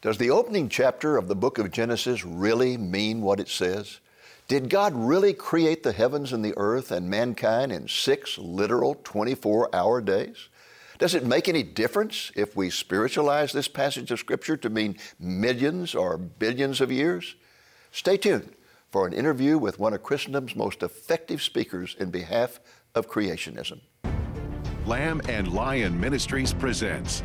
Does the opening chapter of the book of Genesis really mean what it says? Did God really create the heavens and the earth and mankind in 6 literal 24-hour days? Does it make any difference if we spiritualize this passage of Scripture to mean millions or billions of years? Stay tuned for an interview with one of Christendom's most effective speakers in behalf of creationism. Lamb and Lion Ministries presents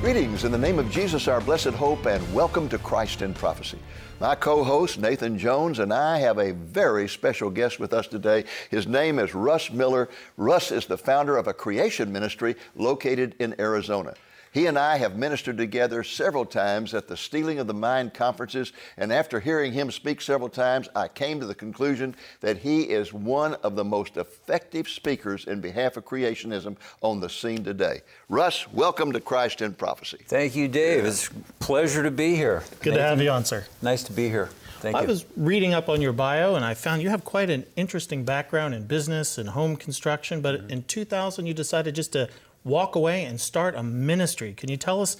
Greetings in the name of Jesus, our blessed hope, and welcome to Christ in Prophecy. My co-host, Nathan Jones, and I have a very special guest with us today. His name is Russ Miller. Russ is the founder of a creation ministry located in Arizona. He and I have ministered together several times at the Stealing of the Mind conferences, and after hearing him speak several times, I came to the conclusion that he is one of the most effective speakers in behalf of creationism on the scene today. Russ, welcome to Christ in Prophecy. Thank you, Dave. It's a pleasure to be here. Good to have you on, sir. Nice to be here. Thank you. I was reading up on your bio, and I found you have quite an interesting background in business and home construction, but in 2000 you decided just to walk away and start a ministry. Can you tell us,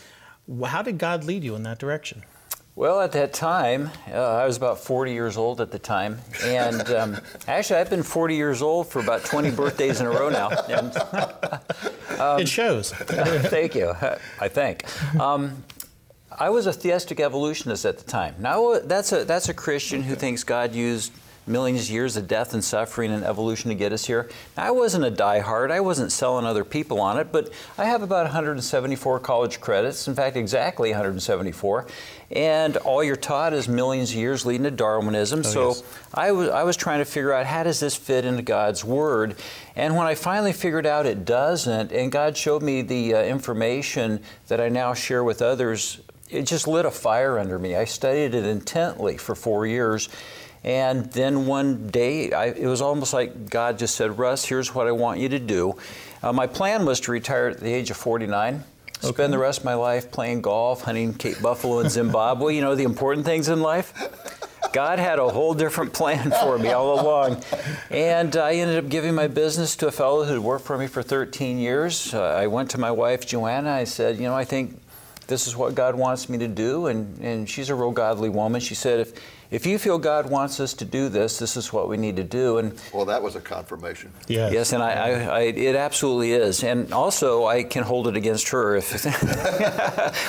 how did God lead you in that direction? Well, at that time, I was about 40 years old at the time, and actually I've been 40 years old for about 20 birthdays in a row now. And, it shows. Thank you, I think. I was a theistic evolutionist at the time. Now, that's a Christian who thinks God used millions of years of death and suffering and evolution to get us here. I wasn't a diehard. I wasn't selling other people on it, but I have about 174 college credits. In fact, exactly 174. And all you're taught is millions of years leading to Darwinism. So yes. I was trying to figure out, how does this fit into God's Word? And when I finally figured out it doesn't, and God showed me the information that I now share with others, it just lit a fire under me. I studied it intently for 4 years. And then one day, it was almost like God just said, Russ, here's what I want you to do. My plan was to retire at the age of 49, okay, spend the rest of my life playing golf, hunting Cape Buffalo in Zimbabwe, you know, the important things in life. God had a whole different plan for me all along. And I ended up giving my business to a fellow who had worked for me for 13 years. I went to my wife, Joanna. I said, you know, I think this is what God wants me to do. And she's a real godly woman. She said, if you feel God wants us to do this, this is what we need to do. And well, that was a confirmation. Yes, yes, and I it absolutely is. And also, I can hold it against her if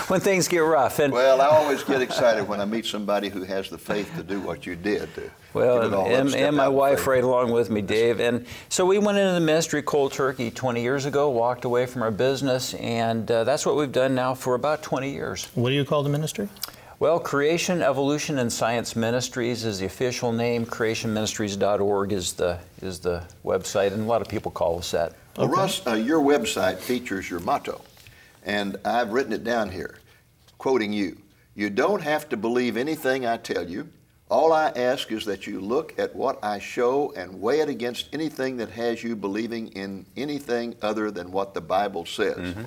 when things get rough. And well, I always get excited when I meet somebody who has the faith to do what you did. Well, and my wife right along with me, Dave. And so we went into the ministry cold turkey 20 years ago, walked away from our business, and that's what we've done now for about 20 years. What do you call the ministry? Well, Creation, Evolution, and Science Ministries is the official name. Creationministries.org is the website, and a lot of people call us that. Well, okay. Russ, your website features your motto, and I've written it down here, quoting you. You don't have to believe anything I tell you. All I ask is that you look at what I show and weigh it against anything that has you believing in anything other than what the Bible says. Mm-hmm.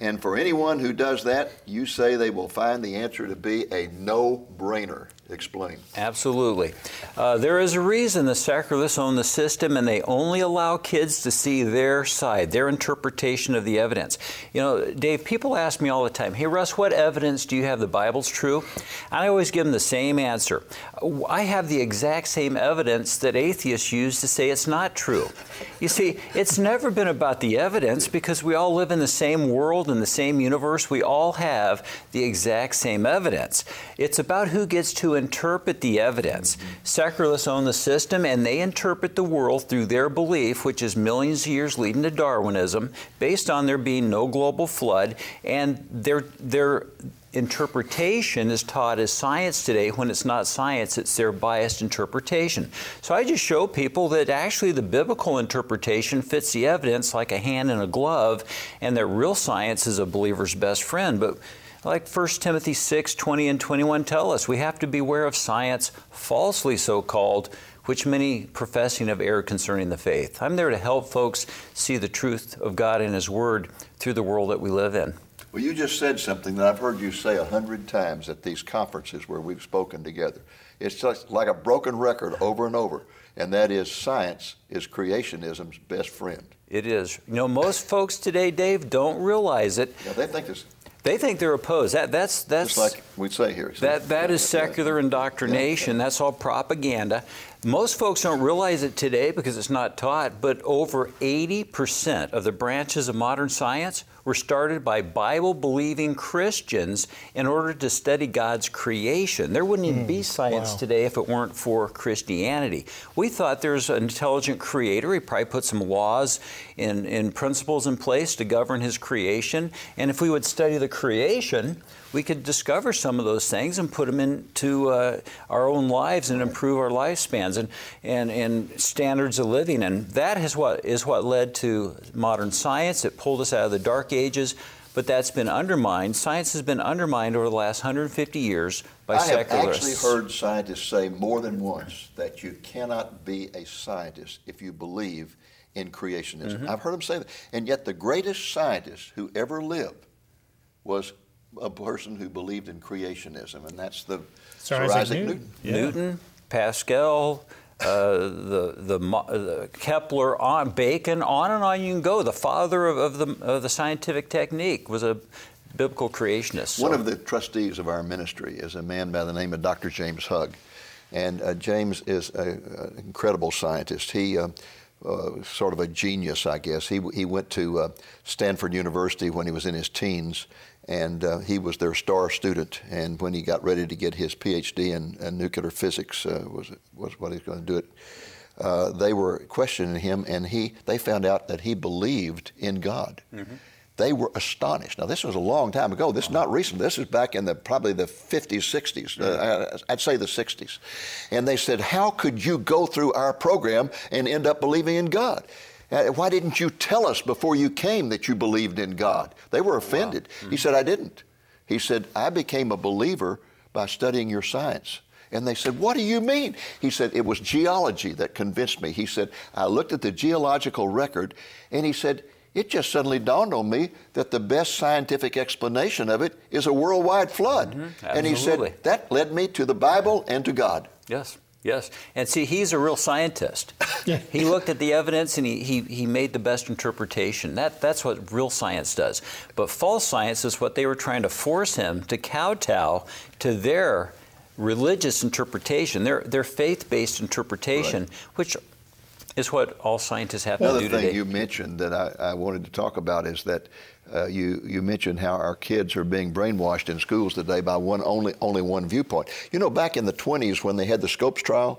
And for anyone who does that, you say they will find the answer to be a no-brainer. Explain. Absolutely. There is a reason the secularists own the system, and they only allow kids to see their side, their interpretation of the evidence. You know, Dave, people ask me all the time, hey, Russ, what evidence do you have the Bible's true? And I always give them the same answer. I have the exact same evidence that atheists use to say it's not true. You see, it's never been about the evidence, because we all live in the same world, in the same universe. We all have the exact same evidence. It's about who gets to interpret the evidence. Secularists own the system, and they interpret the world through their belief, which is millions of years leading to Darwinism, based on there being no global flood, and their interpretation is taught as science today, when it's not science, it's their biased interpretation. So I just show people that actually the biblical interpretation fits the evidence like a hand in a glove, and that real science is a believer's best friend. But like 1 Timothy 6:20 and 21 tell us, we have to beware of science, falsely so called, which many professing have erred concerning the faith. I'm there to help folks see the truth of God and His Word through the world that we live in. Well, you just said something that I've heard you say 100 times at these conferences where we've spoken together. It's just like a broken record over and over, and that is science is creationism's best friend. It is. You know, most folks today, Dave, don't realize it. Yeah, they think it's... They think they're opposed. That's just like we say here. That is secular indoctrination. Yeah. That's all propaganda. Most folks don't realize it today because it's not taught, but over 80% of the branches of modern science were started by Bible-believing Christians in order to study God's creation. There wouldn't even be science today if it weren't for Christianity. We thought there's an intelligent creator. He probably put some laws and principles in place to govern his creation. And if we would study the creation, we could discover some of those things and put them into our own lives and improve our lifespans and standards of living. And that is what led to modern science. It pulled us out of the dark ages, but that's been undermined. Science has been undermined over the last 150 years by secularists. I have actually heard scientists say more than once that you cannot be a scientist if you believe in creationism. Mm-hmm. I've heard them say that. And yet the greatest scientist who ever lived was a person who believed in creationism, and that's the Sir Isaac Newton. Yeah. Newton, Pascal, the Kepler, Bacon, on and on you can go. The father of the scientific technique was a biblical creationist. So. One of the trustees of our ministry is a man by the name of Dr. James Hugg, and James is an incredible scientist. He sort of a genius, I guess. He went to Stanford University when he was in his teens. And he was their star student. And when he got ready to get his PhD in nuclear physics, was what he was going to do it, they were questioning him, and they found out that he believed in God. Mm-hmm. They were astonished. Now, this was a long time ago. This is not recent. This is back in probably the 50s, 60s. I'd say the 60s. And they said, how could you go through our program and end up believing in God? Why didn't you tell us before you came that you believed in God? They were offended. Wow. Mm-hmm. He said, I didn't. He said, I became a believer by studying your science. And they said, what do you mean? He said, it was geology that convinced me. He said, I looked at the geological record, and he said, it just suddenly dawned on me that the best scientific explanation of it is a worldwide flood. Mm-hmm. And he said, that led me to the Bible and to God. Yes. Yes, and see, he's a real scientist. He looked at the evidence and he made the best interpretation. That's what real science does. But false science is what they were trying to force him to kowtow to their religious interpretation, their faith-based interpretation, which is what all scientists have to do today. Another thing you mentioned that I wanted to talk about is that you mentioned how our kids are being brainwashed in schools today by only one viewpoint. You know, back in the 1920s when they had the Scopes trial,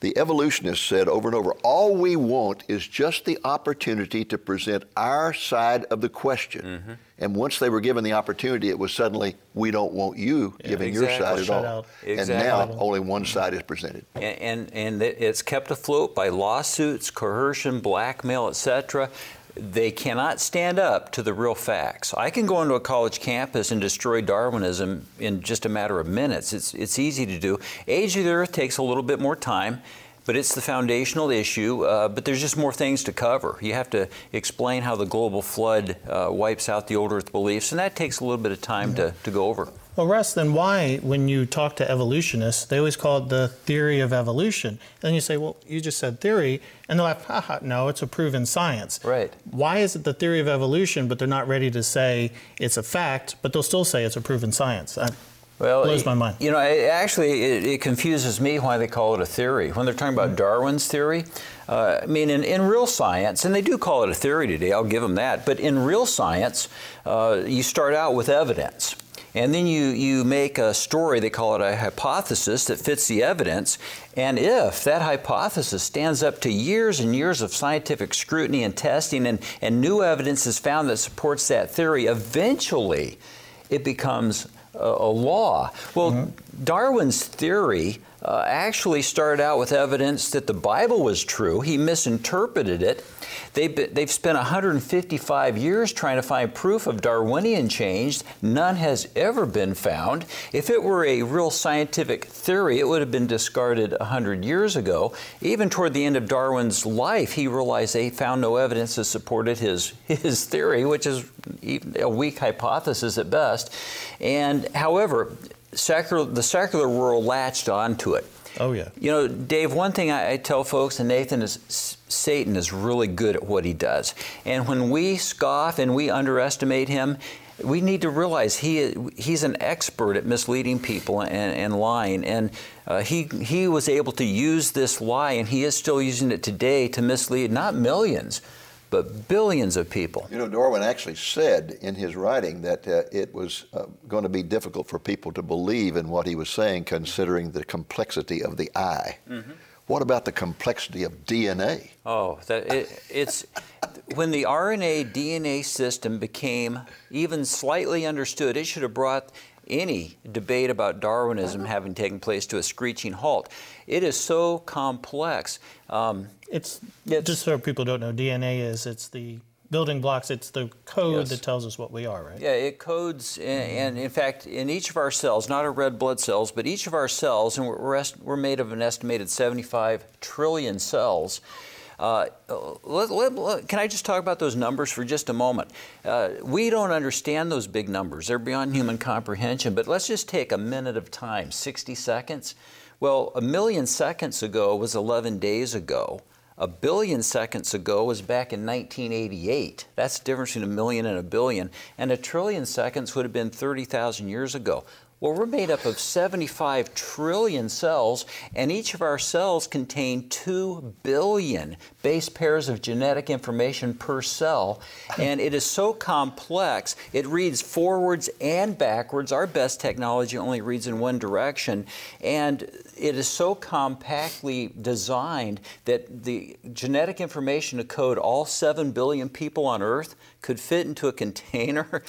the evolutionists said over and over, all we want is just the opportunity to present our side of the question. Mm-hmm. And once they were given the opportunity, it was suddenly, we don't want you giving your side at all. Exactly. And now only one side is presented. And it's kept afloat by lawsuits, coercion, blackmail, etc. They cannot stand up to the real facts. I can go into a college campus and destroy Darwinism in just a matter of minutes. It's easy to do. Age of the Earth takes a little bit more time, but it's the foundational issue. But there's just more things to cover. You have to explain how the global flood wipes out the old Earth beliefs, and that takes a little bit of time to go over. Well, Russ, then why, when you talk to evolutionists, they always call it the theory of evolution? And you say, well, you just said theory, and they're like, haha, no, it's a proven science. Right. Why is it the theory of evolution, but they're not ready to say it's a fact, but they'll still say it's a proven science? Well, blows my mind. You know, it confuses me why they call it a theory. When they're talking about Darwin's theory, I mean, in real science, and they do call it a theory today, I'll give them that, but in real science, you start out with evidence. And then you make a story, they call it a hypothesis, that fits the evidence. And if that hypothesis stands up to years and years of scientific scrutiny and testing and new evidence is found that supports that theory, eventually it becomes a law. Well, Darwin's theory actually started out with evidence that the Bible was true. He misinterpreted it. They've spent 155 years trying to find proof of Darwinian change. None has ever been found. If it were a real scientific theory, it would have been discarded 100 years ago. Even toward the end of Darwin's life, he realized they found no evidence that supported his theory, which is a weak hypothesis at best. And however, the secular world latched onto it. Oh, yeah. You know, Dave, one thing I tell folks, and Nathan, is Satan is really good at what he does. And when we scoff and we underestimate him, we need to realize he's an expert at misleading people and lying. And he was able to use this lie, and he is still using it today to mislead not millions, but billions of people. You know, Darwin actually said in his writing that it was going to be difficult for people to believe in what he was saying, considering the complexity of the eye. Mm-hmm. What about the complexity of DNA? Oh, it's when the RNA-DNA system became even slightly understood, it should have brought any debate about Darwinism having taken place to a screeching halt. It is so complex. It's just so people don't know, DNA it's the building blocks, it's the code that tells us what we are, right? Yeah, it codes, and in fact, in each of our cells, not our red blood cells, but each of our cells, and we're made of an estimated 75 trillion cells. Can I just talk about those numbers for just a moment? We don't understand those big numbers. They're beyond human comprehension. But let's just take a minute of time, 60 seconds. Well, a million seconds ago was 11 days ago. A billion seconds ago was back in 1988. That's the difference between a million and a billion. And a trillion seconds would have been 30,000 years ago. Well, we're made up of 75 trillion cells, and each of our cells contain 2 billion base pairs of genetic information per cell. And it is so complex, it reads forwards and backwards. Our best technology only reads in one direction. And it is so compactly designed that the genetic information to code all 7 billion people on Earth could fit into a container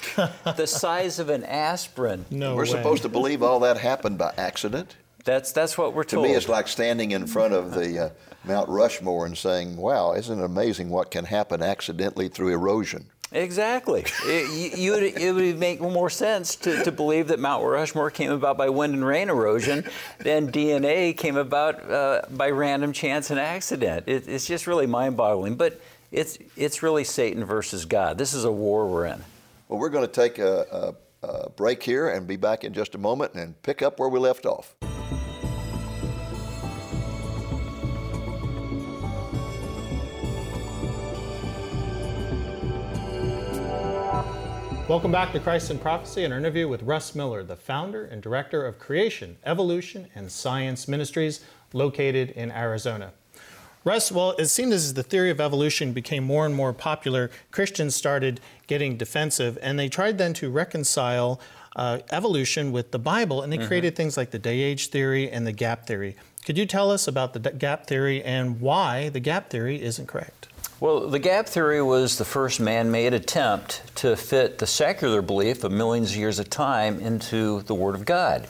the size of an aspirin. No way. Supposed to believe all that happened by accident? That's what we're told. To me, it's like standing in front of the Mount Rushmore and saying, wow, isn't it amazing what can happen accidentally through erosion? Exactly. It would make more sense to believe that Mount Rushmore came about by wind and rain erosion than DNA came about by random chance and accident. It's just really mind-boggling, but it's really Satan versus God. This is a war we're in. Well, we're going to take a break here and be back in just a moment and pick up where we left off. Welcome back to Christ in Prophecy, an interview with Russ Miller, the founder and director of Creation, Evolution, and Science Ministries, located in Arizona. Russ, well, it seemed as the theory of evolution became more and more popular, Christians started getting defensive, and they tried then to reconcile evolution with the Bible, and they created things like the day-age theory and the gap theory. Could you tell us about the gap theory and why the gap theory isn't correct? Well, the gap theory was the first man-made attempt to fit the secular belief of millions of years of time into the Word of God.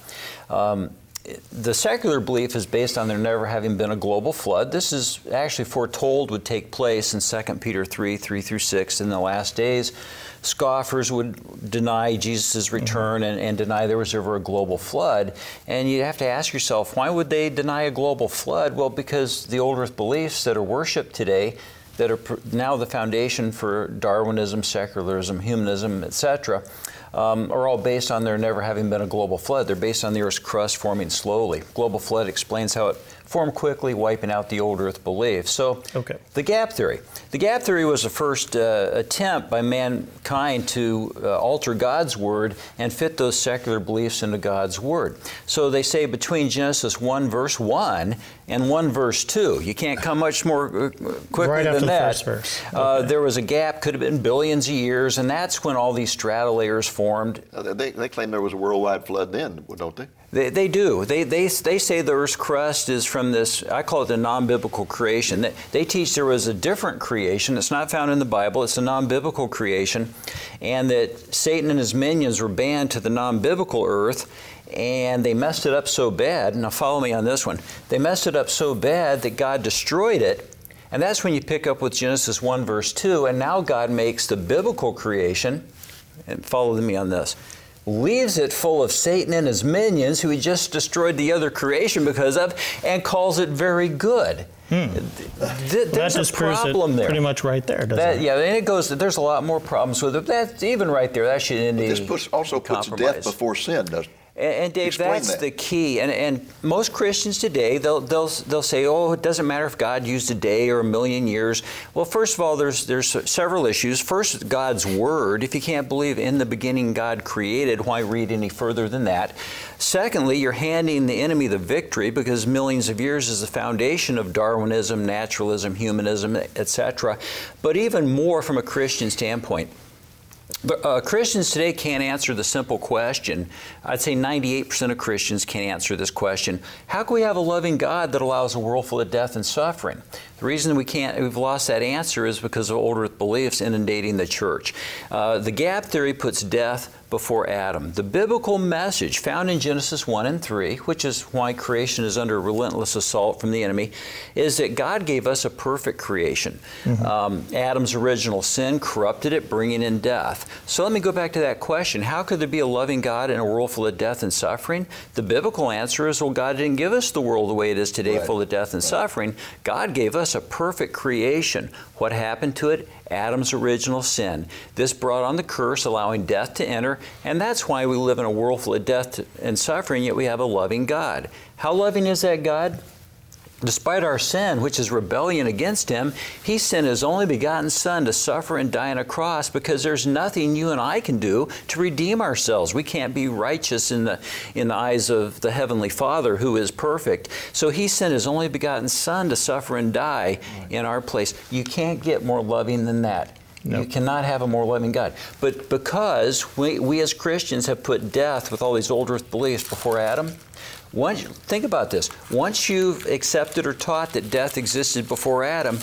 The secular belief is based on there never having been a global flood. This is actually foretold would take place in 2 Peter 3, 3 through 6. In the last days, scoffers would deny Jesus' return and deny there was ever a global flood. And you have to ask yourself, why would they deny a global flood? Well, because the old earth beliefs that are worshipped today that are now the foundation for Darwinism, secularism, humanism, etc., are all based on there never having been a global flood. They're based on the Earth's crust forming slowly. Global flood explains how it formed quickly, wiping out the old Earth belief. So, the gap theory. The gap theory was the first attempt by mankind to alter God's Word and fit those secular beliefs into God's Word. So they say between Genesis 1 verse 1 and 1 verse 2, you can't come much more quickly right than after that. The first verse. There was a gap, could have been billions of years, and that's when all these strata layers formed. They claim there was a worldwide flood then, don't they? They do. They say the Earth's crust is from this, I call it the non-biblical creation. They teach there was a different creation. It's not found in the Bible. It's a non-biblical creation. And that Satan and his minions were banned to the non-biblical Earth. And they messed it up so bad, now follow me on this one, they messed it up so bad that God destroyed it. And that's when you pick up with Genesis 1 verse 2, and now God makes the biblical creation, and follow me on this, leaves it full of Satan and his minions who he just destroyed the other creation because of, and calls it very good. There's a problem there. Pretty much right there, doesn't it? Yeah, and it goes, there's a lot more problems with it. That's even right there, that should end in compromise. This also puts death before sin, doesn't it? And Dave, that's the key. And most Christians today, they'll say, oh, it doesn't matter if God used a day or a million years. Well, first of all, there's several issues. First, God's Word. If you can't believe in the beginning God created, why read any further than that? Secondly, you're handing the enemy the victory because millions of years is the foundation of Darwinism, naturalism, humanism, etc. But even more from a Christian standpoint. Christians today can't answer the simple question. I'd say 98% of Christians can't answer this question. How can we have a loving God that allows a world full of death and suffering? The reason we've lost that answer is because of old earth beliefs inundating the church. The gap theory puts death before Adam. The biblical message found in Genesis 1 and 3, which is why creation is under relentless assault from the enemy, is that God gave us a perfect creation. Adam's original sin corrupted it, bringing in death. So let me go back to that question. How could there be a loving God in a world full of death and suffering? The biblical answer is, well, God didn't give us the world the way it is today, full of death and suffering. God gave us a perfect creation. What happened to it? Adam's original sin. This brought on the curse, allowing death to enter, and that's why we live in a world full of death and suffering, yet we have a loving God. How loving is that God? Despite our sin, which is rebellion against Him, He sent His only begotten Son to suffer and die on a cross because there's nothing you and I can do to redeem ourselves. We can't be righteous in the eyes of the Heavenly Father who is perfect. So He sent His only begotten Son to suffer and die in our place. You can't get more loving than that. Nope. You cannot have a more loving God. But because we as Christians have put death with all these old earth beliefs before Adam, think about this. Once you've accepted or taught that death existed before Adam,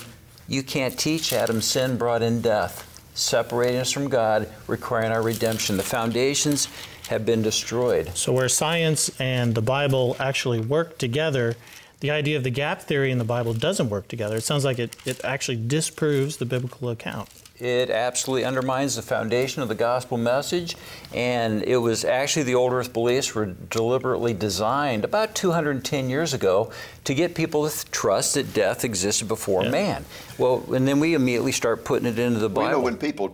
you can't teach Adam's sin brought in death, separating us from God, requiring our redemption. The foundations have been destroyed. So where science and the Bible actually work together, the idea of the gap theory in the Bible doesn't work together. It sounds like it actually disproves the biblical account. It absolutely undermines the foundation of the gospel message, and it was actually the old earth beliefs were deliberately designed about 210 years ago to get people to trust that death existed before man. Well, and then we immediately start putting it into the Bible. You know, when people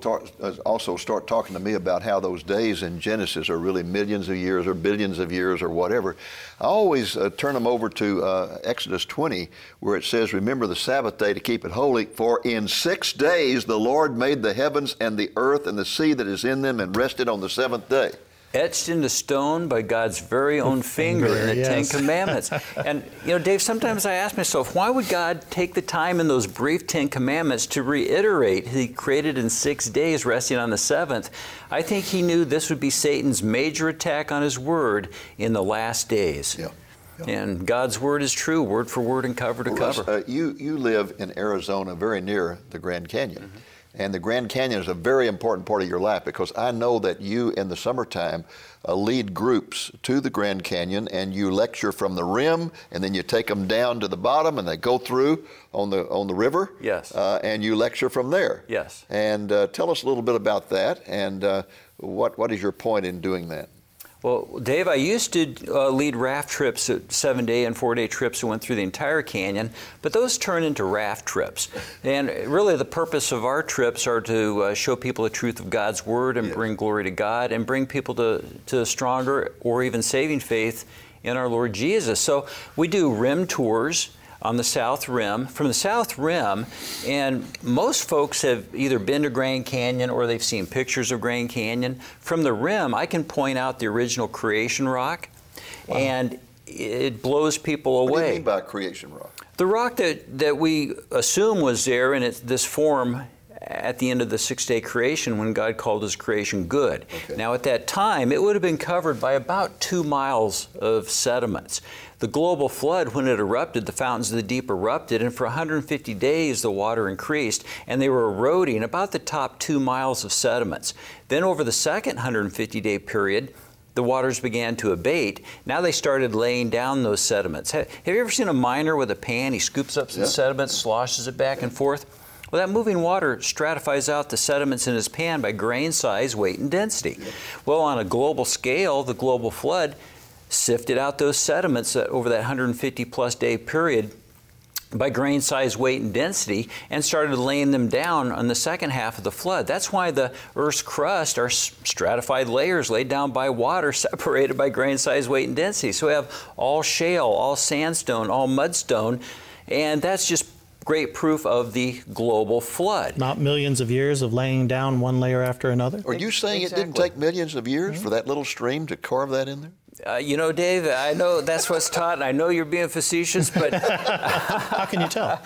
also start talking to me about how those days in Genesis are really millions of years or billions of years or whatever, I always turn them over to Exodus 20, where it says, remember the Sabbath day to keep it holy, for in 6 days the Lord made the heavens and the earth and the sea that is in them, and rested on the seventh day. Etched into stone by God's very own finger in the Ten Commandments. And, you know, Dave, sometimes I ask myself, why would God take the time in those brief Ten Commandments to reiterate He created in 6 days, resting on the seventh? I think He knew this would be Satan's major attack on His Word in the last days. And God's Word is true, word for word and cover to cover. You live in Arizona, very near the Grand Canyon. And the Grand Canyon is a very important part of your life, because I know that you, in the summertime, lead groups to the Grand Canyon, and you lecture from the rim, and then you take them down to the bottom, and they go through on the river. And you lecture from there. And tell us a little bit about that, and what is your point in doing that? Well, Dave, I used to lead raft trips, 7-day and 4-day trips that went through the entire canyon, but those turn into raft trips. And really the purpose of our trips are to show people the truth of God's Word and bring glory to God and bring people to a stronger or even saving faith in our Lord Jesus. So we do rim tours on the South Rim. From the South Rim, and most folks have either been to Grand Canyon or they've seen pictures of Grand Canyon. From the rim, I can point out the original creation rock, and it blows people away. What do you mean by creation rock? The rock that we assume was there in this form at the end of the 6-day creation when God called His creation good. Now at that time, it would have been covered by about 2 miles of sediments. The global flood, when it erupted, the fountains of the deep erupted, and for 150 days the water increased, and they were eroding about the top 2 miles of sediments. Then over the second 150-day period, the waters began to abate. Now they started laying down those sediments. Have you ever seen a miner with a pan? He scoops up some sediment, sloshes it back and forth. Well, that moving water stratifies out the sediments in his pan by grain size, weight, and density. Well, on a global scale, the global flood sifted out those sediments over that 150-plus day period by grain size, weight, and density, and started laying them down on the second half of the flood. That's why the Earth's crust are stratified layers laid down by water, separated by grain size, weight, and density. So we have all shale, all sandstone, all mudstone, and that's just great proof of the global flood. Not millions of years of laying down one layer after another? Are you saying it didn't take millions of years for that little stream to carve that in there? You know, Dave, I know that's what's taught, and I know you're being facetious, but... How can you tell?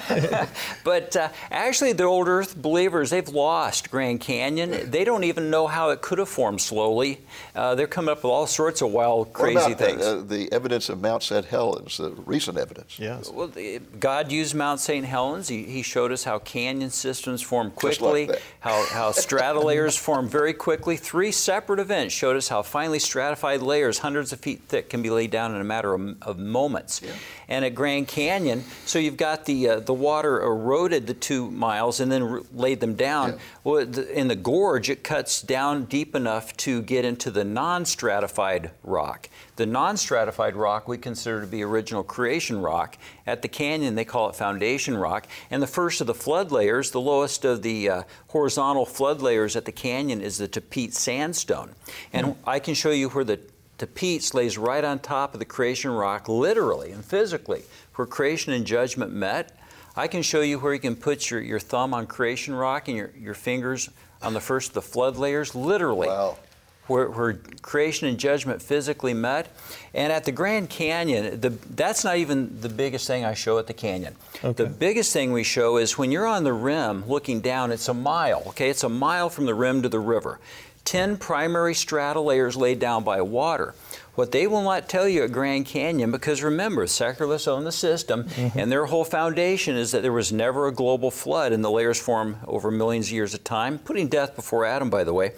But actually, the old Earth believers, they've lost Grand Canyon. They don't even know how it could have formed slowly. They're coming up with all sorts of wild, crazy things. The evidence of Mount St. Helens, the recent evidence. Yes. Well, God used Mount St. Helens. He showed us how canyon systems form quickly, like how strata layers form very quickly. Three separate events showed us how finely stratified layers, hundreds of feet thick, can be laid down in a matter of moments. Yeah. And at Grand Canyon, so you've got the water eroded the 2 miles and then laid them down. Yeah. Well, in the gorge, it cuts down deep enough to get into the non-stratified rock. The non-stratified rock we consider to be original creation rock. At the canyon, they call it foundation rock. And the first of the flood layers, the lowest of the horizontal flood layers at the canyon, is the Tapeats Sandstone. And I can show you where the Tapeats lays right on top of the creation rock, literally and physically, where creation and judgment met. I can show you where you can put your thumb on creation rock and your fingers on the first of the flood layers, literally. Wow. Where creation and judgment physically met. And at the Grand Canyon, that's not even the biggest thing I show at the canyon. Okay. The biggest thing we show is when you're on the rim looking down, it's a mile, okay? It's a mile from the rim to the river. 10 primary strata layers laid down by water. What they will not tell you at Grand Canyon, because remember, secularists own the system, and their whole foundation is that there was never a global flood, and the layers form over millions of years of time, putting death before Adam, by the way.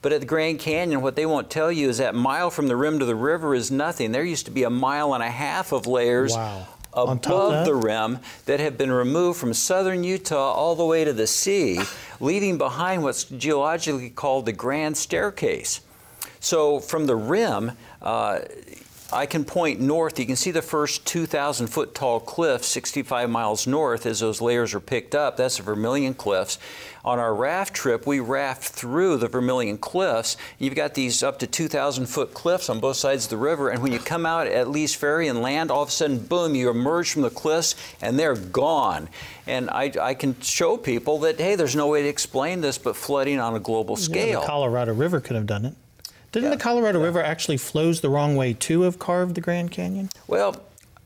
But at the Grand Canyon, what they won't tell you is that mile from the rim to the river is nothing. There used to be a mile and a half of layers. Wow. Above the rim that have been removed from southern Utah all the way to the sea, leaving behind what's geologically called the Grand Staircase. So from the rim, I can point north. You can see the first 2,000-foot tall cliff 65 miles north as those layers are picked up. That's the Vermilion Cliffs. On our raft trip, we raft through the Vermilion Cliffs. You've got these up to 2,000-foot cliffs on both sides of the river, and when you come out at Lee's Ferry and land, all of a sudden, boom, you emerge from the cliffs, and they're gone. And I can show people that, hey, there's no way to explain this but flooding on a global scale. Yeah, the Colorado River could have done it. Didn't the Colorado River actually flows the wrong way to have carved the Grand Canyon? Well,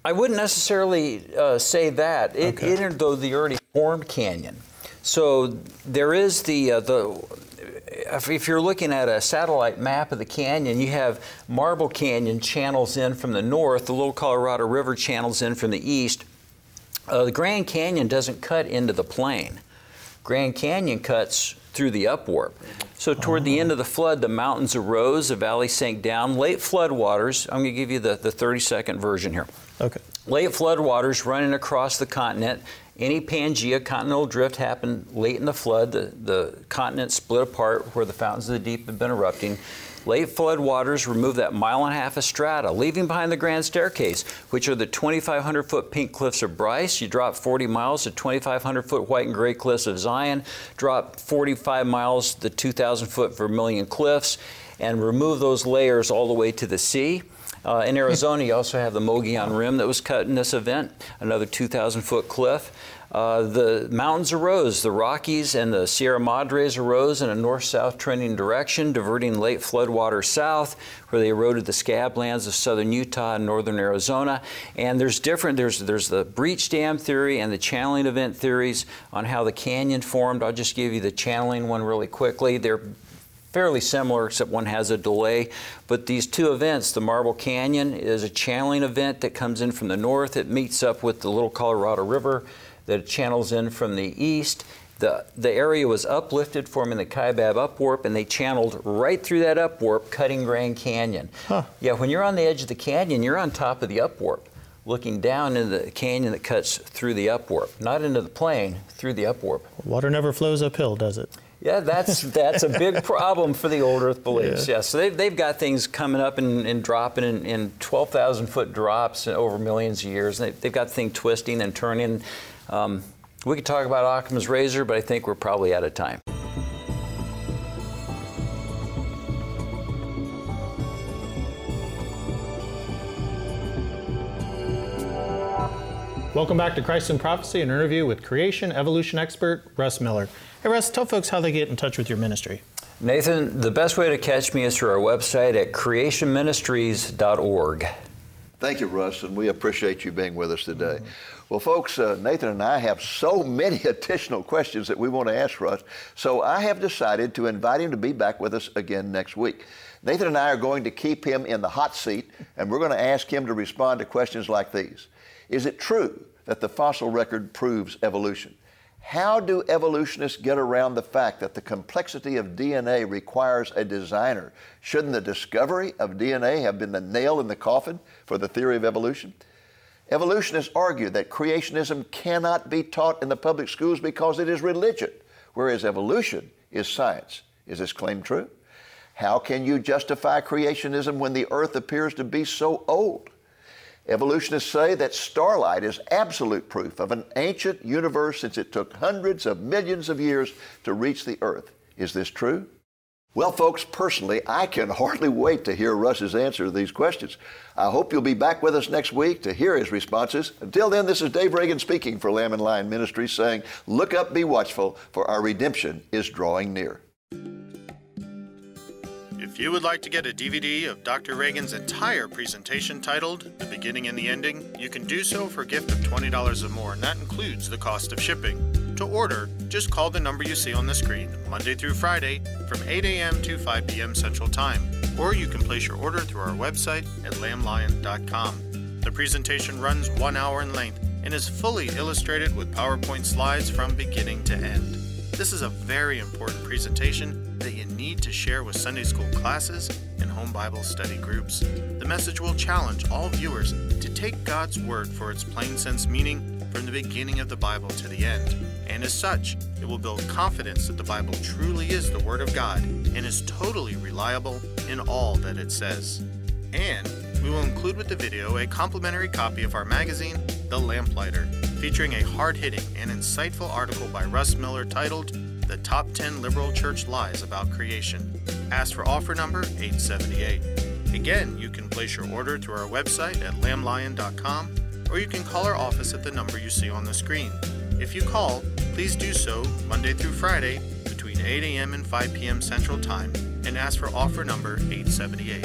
I wouldn't necessarily say that. It entered the already formed canyon. So there is if you're looking at a satellite map of the canyon, you have Marble Canyon channels in from the north, the Little Colorado River channels in from the east. The Grand Canyon doesn't cut into the plain. Grand Canyon cuts through the upwarp. So toward the end of the flood, the mountains arose, the valley sank down. Late floodwaters, I'm going to give you the 30-second version here. Okay. Late floodwaters running across the continent. Any Pangea continental drift happened late in the flood. The continent split apart where the fountains of the deep had been erupting. Late floodwaters removed that mile and a half of strata, leaving behind the Grand Staircase, which are the 2,500-foot pink cliffs of Bryce. You drop 40 miles to 2,500-foot white and gray cliffs of Zion, drop 45 miles to the 2,000-foot Vermilion Cliffs, and remove those layers all the way to the sea. In Arizona, you also have the Mogollon Rim that was cut in this event, another 2,000-foot cliff. The mountains arose, the Rockies and the Sierra Madres arose in a north-south trending direction, diverting late floodwater south, where they eroded the scab lands of southern Utah and northern Arizona. And there's the breach dam theory and the channeling event theories on how the canyon formed. I'll just give you the channeling one really quickly. They're fairly similar, except one has a delay. But these two events, the Marble Canyon is a channeling event that comes in from the north. It meets up with the Little Colorado River. that channels in from the east. The area was uplifted, forming the Kaibab upwarp, and they channeled right through that upwarp, cutting Grand Canyon. Huh. Yeah, when you're on the edge of the canyon, you're on top of the upwarp, looking down into the canyon that cuts through the upwarp, not into the plain, through the upwarp. Water never flows uphill, does it? Yeah, that's a big problem for the old earth beliefs. Yeah, yeah, so they've got things coming up and dropping in 12,000-foot drops over millions of years. And they've got things twisting and turning. We could talk about Occam's razor, but I think we're probably out of time. Welcome back to Christ in Prophecy, an interview with creation evolution expert Russ Miller. Hey Russ, tell folks how they get in touch with your ministry. Nathan, the best way to catch me is through our website at creationministries.org. Thank you, Russ, and we appreciate you being with us today. Well, folks, Nathan and I have so many additional questions that we want to ask Russ, so I have decided to invite him to be back with us again next week. Nathan and I are going to keep him in the hot seat, and we're going to ask him to respond to questions like these. Is it true that the fossil record proves evolution? How do evolutionists get around the fact that the complexity of DNA requires a designer? Shouldn't the discovery of DNA have been the nail in the coffin for the theory of evolution? Evolutionists argue that creationism cannot be taught in the public schools because it is religion, whereas evolution is science. Is this claim true? How can you justify creationism when the earth appears to be so old? Evolutionists say that starlight is absolute proof of an ancient universe since it took hundreds of millions of years to reach the earth. Is this true? Well, folks, personally, I can hardly wait to hear Russ's answer to these questions. I hope you'll be back with us next week to hear his responses. Until then, this is Dave Reagan speaking for Lamb and Lion Ministries saying, look up, be watchful, for our redemption is drawing near. If you would like to get a DVD of Dr. Reagan's entire presentation titled The Beginning and the Ending, you can do so for a gift of $20 or more, and that includes the cost of shipping. To order, just call the number you see on the screen Monday through Friday from 8 a.m. to 5 p.m. Central Time, or you can place your order through our website at lamblion.com. The presentation runs 1 hour in length and is fully illustrated with PowerPoint slides from beginning to end. This is a very important presentation that you need to share with Sunday school classes and home Bible study groups. The message will challenge all viewers to take God's Word for its plain sense meaning from the beginning of the Bible to the end. And as such, it will build confidence that the Bible truly is the Word of God and is totally reliable in all that it says. And we will include with the video a complimentary copy of our magazine, The Lamplighter, featuring a hard-hitting and insightful article by Russ Miller titled, The Top 10 Liberal Church Lies About Creation. Ask for offer number 878. Again, you can place your order through our website at lamblion.com, or you can call our office at the number you see on the screen. If you call, please do so Monday through Friday between 8 a.m. and 5 p.m. Central Time, and ask for offer number 878.